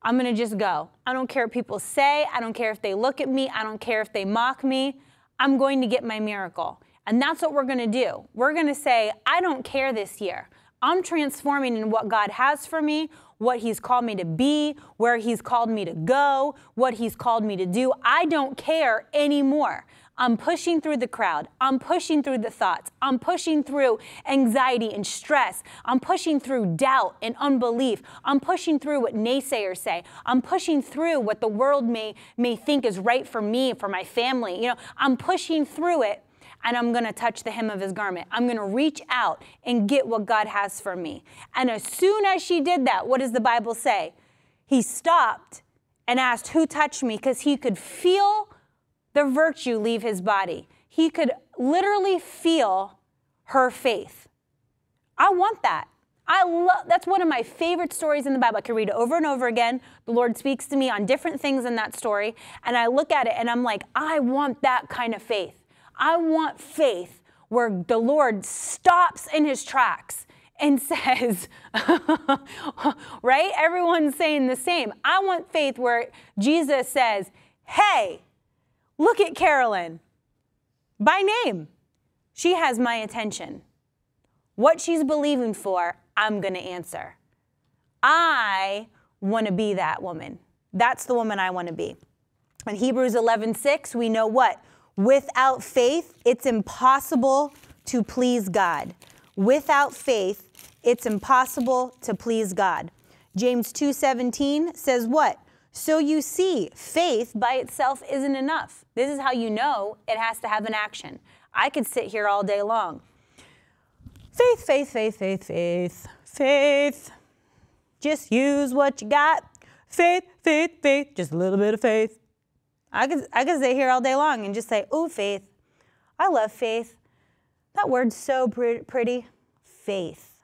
I'm going to just go. I don't care what people say. I don't care if they look at me. I don't care if they mock me. I'm going to get my miracle. And that's what we're going to do. We're going to say, I don't care this year. I'm transforming in what God has for me, what he's called me to be, where he's called me to go, what he's called me to do. I don't care anymore. I'm pushing through the crowd. I'm pushing through the thoughts. I'm pushing through anxiety and stress. I'm pushing through doubt and unbelief. I'm pushing through what naysayers say. I'm pushing through what the world may, may think is right for me, for my family. You know, I'm pushing through it, and I'm going to touch the hem of his garment. I'm going to reach out and get what God has for me. And as soon as she did that, what does the Bible say? He stopped and asked, who touched me? Because he could feel the virtue leave his body. He could literally feel her faith. I want that. I love, that's one of my favorite stories in the Bible. I can read it over and over again. The Lord speaks to me on different things in that story. And I look at it and I'm like, I want that kind of faith. I want faith where the Lord stops in his tracks and says, right? Everyone's saying the same. I want faith where Jesus says, hey, look at Carolyn by name. She has my attention. What she's believing for, I'm going to answer. I want to be that woman. That's the woman I want to be. In Hebrews eleven six, we know what? Without faith, it's impossible to please God. Without faith, it's impossible to please God. James two seventeen says what? So you see, faith by itself isn't enough. This is how you know it has to have an action. I could sit here all day long. Faith, faith, faith, faith, faith, faith. Just use what you got. Faith, faith, faith, just a little bit of faith. I could, I could sit here all day long and just say, oh, faith. I love faith. That word's so pretty. Faith.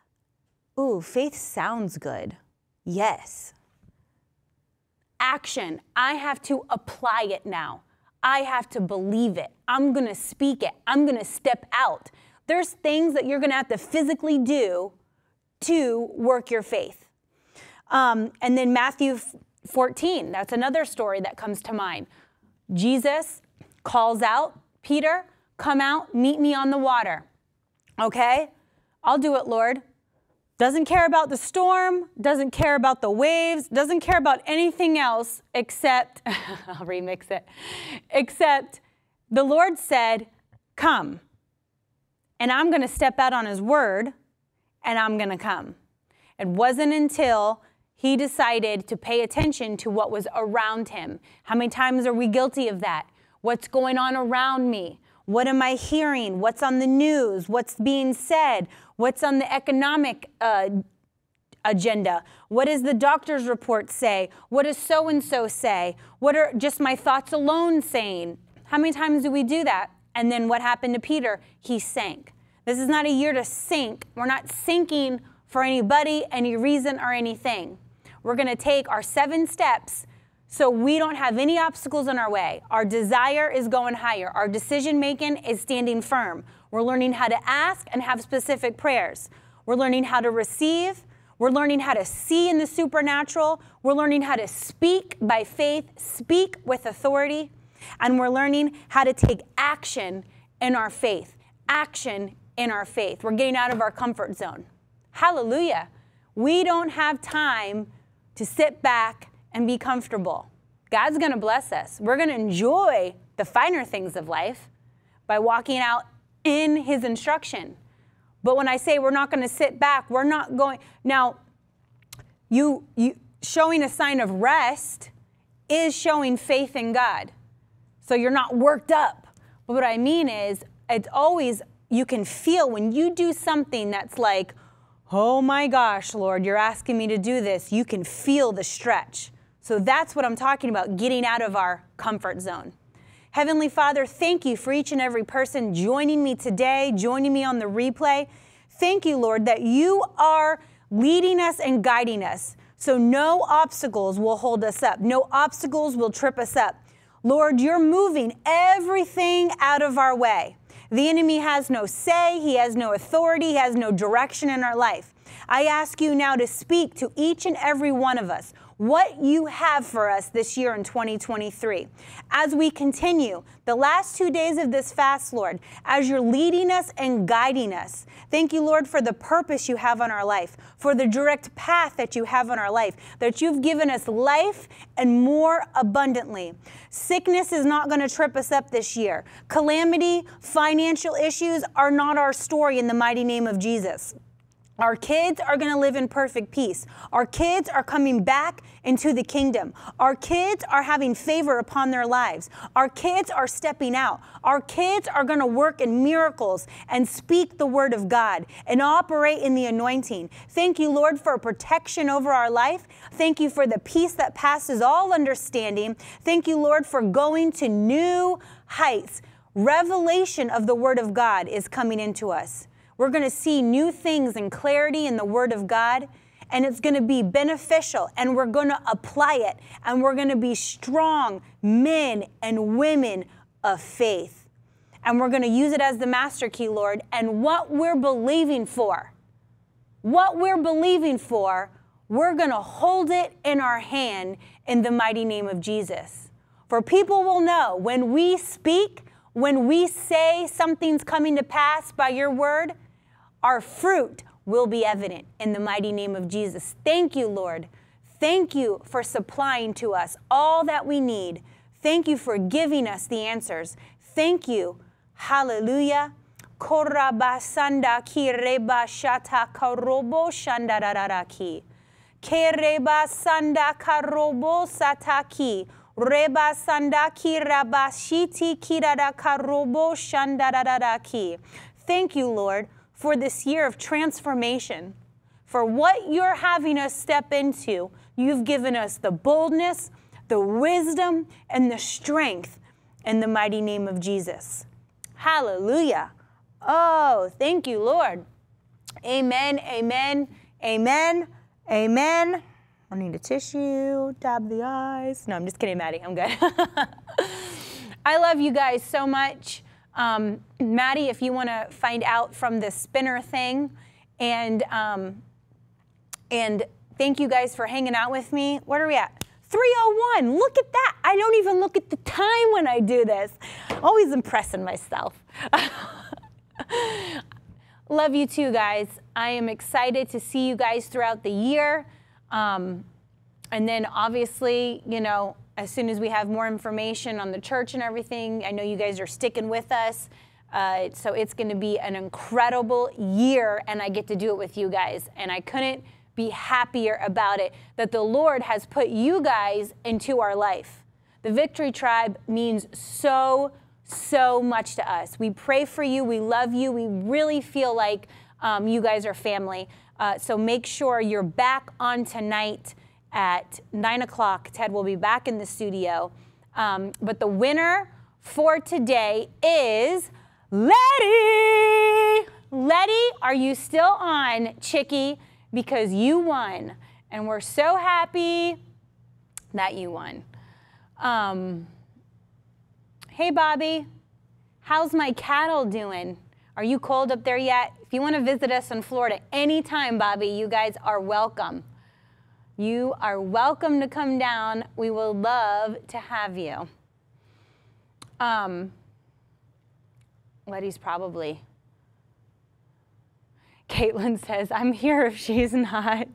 ooh, faith sounds good. Yes. Action. I have to apply it now. I have to believe it. I'm going to speak it. I'm going to step out. There's things that you're going to have to physically do to work your faith. Um, and then Matthew fourteen, that's another story that comes to mind. Jesus calls out, Peter, come out, meet me on the water. Okay, I'll do it, Lord. Doesn't care about the storm, doesn't care about the waves, doesn't care about anything else except, I'll remix it, except the Lord said, come. And I'm going to step out on his word, and I'm going to come. It wasn't until he decided to pay attention to what was around him. How many times are we guilty of that? What's going on around me? What am I hearing? What's on the news? What's being said? What's on the economic uh, agenda? What does the doctor's report say? What does so-and-so say? What are just my thoughts alone saying? How many times do we do that? And then what happened to Peter? He sank. This is not a year to sink. We're not sinking for anybody, any reason, or anything. We're going to take our seven steps so we don't have any obstacles in our way. Our desire is going higher. Our decision-making is standing firm. We're learning how to ask and have specific prayers. We're learning how to receive. We're learning how to see in the supernatural. We're learning how to speak by faith, speak with authority. And we're learning how to take action in our faith. Action in our faith. We're getting out of our comfort zone. Hallelujah. We don't have time to sit back and be comfortable. God's gonna bless us. We're gonna enjoy the finer things of life by walking out in his instruction. But when I say we're not gonna sit back, we're not going, now, you, you showing a sign of rest is showing faith in God. So you're not worked up. But what I mean is, it's always, you can feel when you do something that's like, oh my gosh, Lord, you're asking me to do this. You can feel the stretch. So that's what I'm talking about, getting out of our comfort zone. Heavenly Father, thank you for each and every person joining me today, joining me on the replay. Thank you, Lord, that you are leading us and guiding us. So no obstacles will hold us up. No obstacles will trip us up. Lord, you're moving everything out of our way. The enemy has no say. He has no authority. He has no direction in our life. I ask you now to speak to each and every one of us what you have for us this year in twenty twenty-three. As we continue the last two days of this fast, Lord, as you're leading us and guiding us, thank you, Lord, for the purpose you have on our life, for the direct path that you have on our life, that you've given us life and more abundantly. Sickness is not going to trip us up this year. Calamity, financial issues are not our story in the mighty name of Jesus. Our kids are going to live in perfect peace. Our kids are coming back into the kingdom. Our kids are having favor upon their lives. Our kids are stepping out. Our kids are going to work in miracles and speak the word of God and operate in the anointing. Thank you, Lord, for protection over our life. Thank you for the peace that passes all understanding. Thank you, Lord, for going to new heights. Revelation of the word of God is coming into us. We're going to see new things and clarity in the Word of God, and it's going to be beneficial, and we're going to apply it, and we're going to be strong men and women of faith. And we're going to use it as the master key, Lord, and what we're believing for, what we're believing for, we're going to hold it in our hand in the mighty name of Jesus. For people will know when we speak, when we say something's coming to pass by your word, our fruit will be evident in the mighty name of Jesus. Thank you, Lord. Thank you for supplying to us all that we need. Thank you for giving us the answers. Thank you. Hallelujah. Reba sandaki rabashiti kiraraka robo shandararaki. Thank you, Lord, for this year of transformation. For what you're having us step into, you've given us the boldness, the wisdom, and the strength in the mighty name of Jesus. Hallelujah. Oh, thank you, Lord. Amen, amen, Amen. Amen. I need a tissue, dab the eyes. No, I'm just kidding, Maddie. I'm good. I love you guys so much. Um, Maddie, if you want to find out from the spinner thing, and um, and thank you guys for hanging out with me. What are we at? three oh one. Look at that. I don't even look at the time when I do this. Always impressing myself. Love you too, guys. I am excited to see you guys throughout the year. Um, and then obviously, you know, as soon as we have more information on the church and everything, I know you guys are sticking with us. Uh, so it's going to be an incredible year, and I get to do it with you guys. And I couldn't be happier about it, that the Lord has put you guys into our life. The Victory Tribe means so, so much to us. We pray for you. We love you. We really feel like um, you guys are family. Uh, so make sure you're back on tonight at nine o'clock. Ted will be back in the studio. Um, but the winner for today is Letty. Letty, are you still on, Chickie? Because you won, and we're so happy that you won. Um, hey, Bobby, how's my cattle doing? Are you cold up there yet? If you want to visit us in Florida anytime, Bobby, you guys are welcome. You are welcome to come down. We will love to have you. Um, Letty's probably... Caitlin says, I'm here if she's not.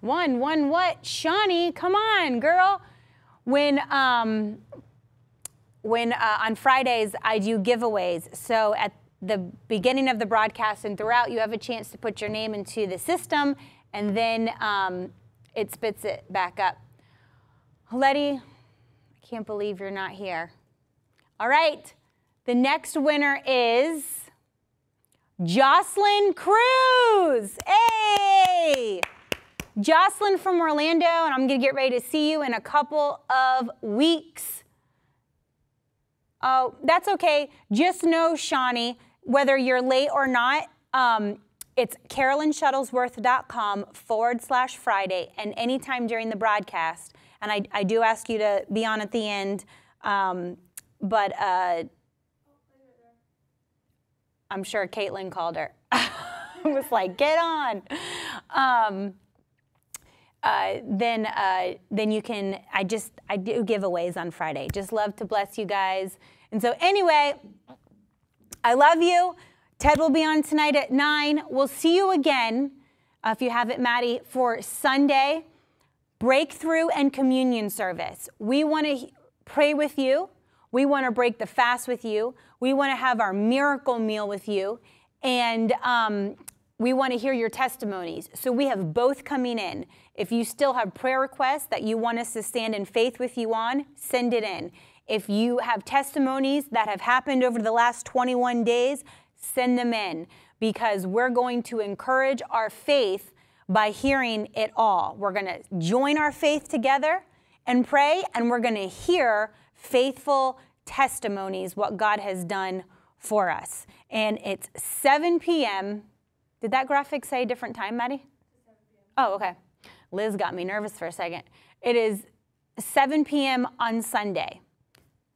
one, one, what? Shawnee, come on, girl. When, um, when uh, on Fridays, I do giveaways. So at the beginning of the broadcast and throughout, you have a chance to put your name into the system, and then um, it spits it back up. Letty, I can't believe you're not here. All right, the next winner is... Jocelyn Cruz, hey! Jocelyn from Orlando, and I'm gonna get ready to see you in a couple of weeks. Oh, that's okay. Just know, Shawnee, whether you're late or not, um, it's carolyn shuttlesworth dot com forward slash Friday, and anytime during the broadcast. And I, I do ask you to be on at the end, um, but uh, I'm sure Caitlin called her. I was like, get on. Um, uh, then, uh, then you can, I just, I do giveaways on Friday. Just love to bless you guys. And so anyway, I love you. Ted will be on tonight at nine. We'll see you again, uh, if you haven't, Maddie, for Sunday, Breakthrough and Communion Service. We want to pray with you. We want to break the fast with you. We want to have our miracle meal with you. And um, we want to hear your testimonies. So we have both coming in. If you still have prayer requests that you want us to stand in faith with you on, send it in. If you have testimonies that have happened over the last twenty-one days, send them in. Because we're going to encourage our faith by hearing it all. We're going to join our faith together and pray. And we're going to hear faithful testimonies, what God has done for us. And it's seven p m Did that graphic say a different time, Maddie? Oh, okay. Liz got me nervous for a second. It is seven p m on Sunday.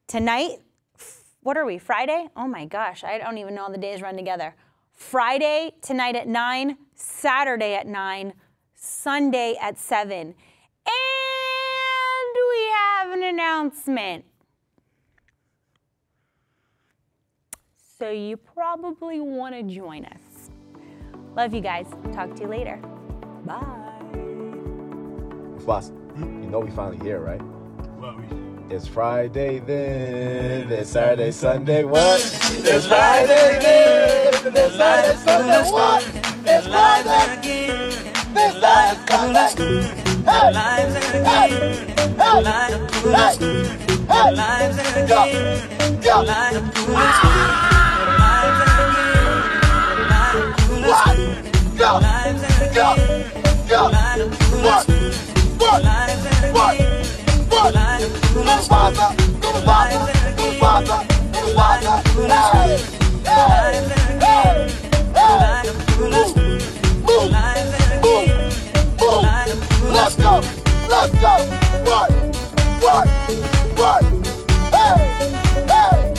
Tonight, what are we, Friday? Oh my gosh, I don't even know how the days run together. Friday tonight at nine, Saturday at nine, Sunday at seven. And we have an announcement. So you probably want to join us. Love you guys. Talk to you later. Bye. Boss, you know we finally here, right? Well, we... It's Friday then. There's Saturday, Sunday. What? It's Friday then. There's Saturday, Sunday. What? It's Friday again. There's Saturday, Sunday. Hey! Hey! Hey! Hey! Go, go, go, go, what, what, what, what, go father, go father, go father, go father, hey, hey, hey, hey, go, go, run, run, run, hey, hey.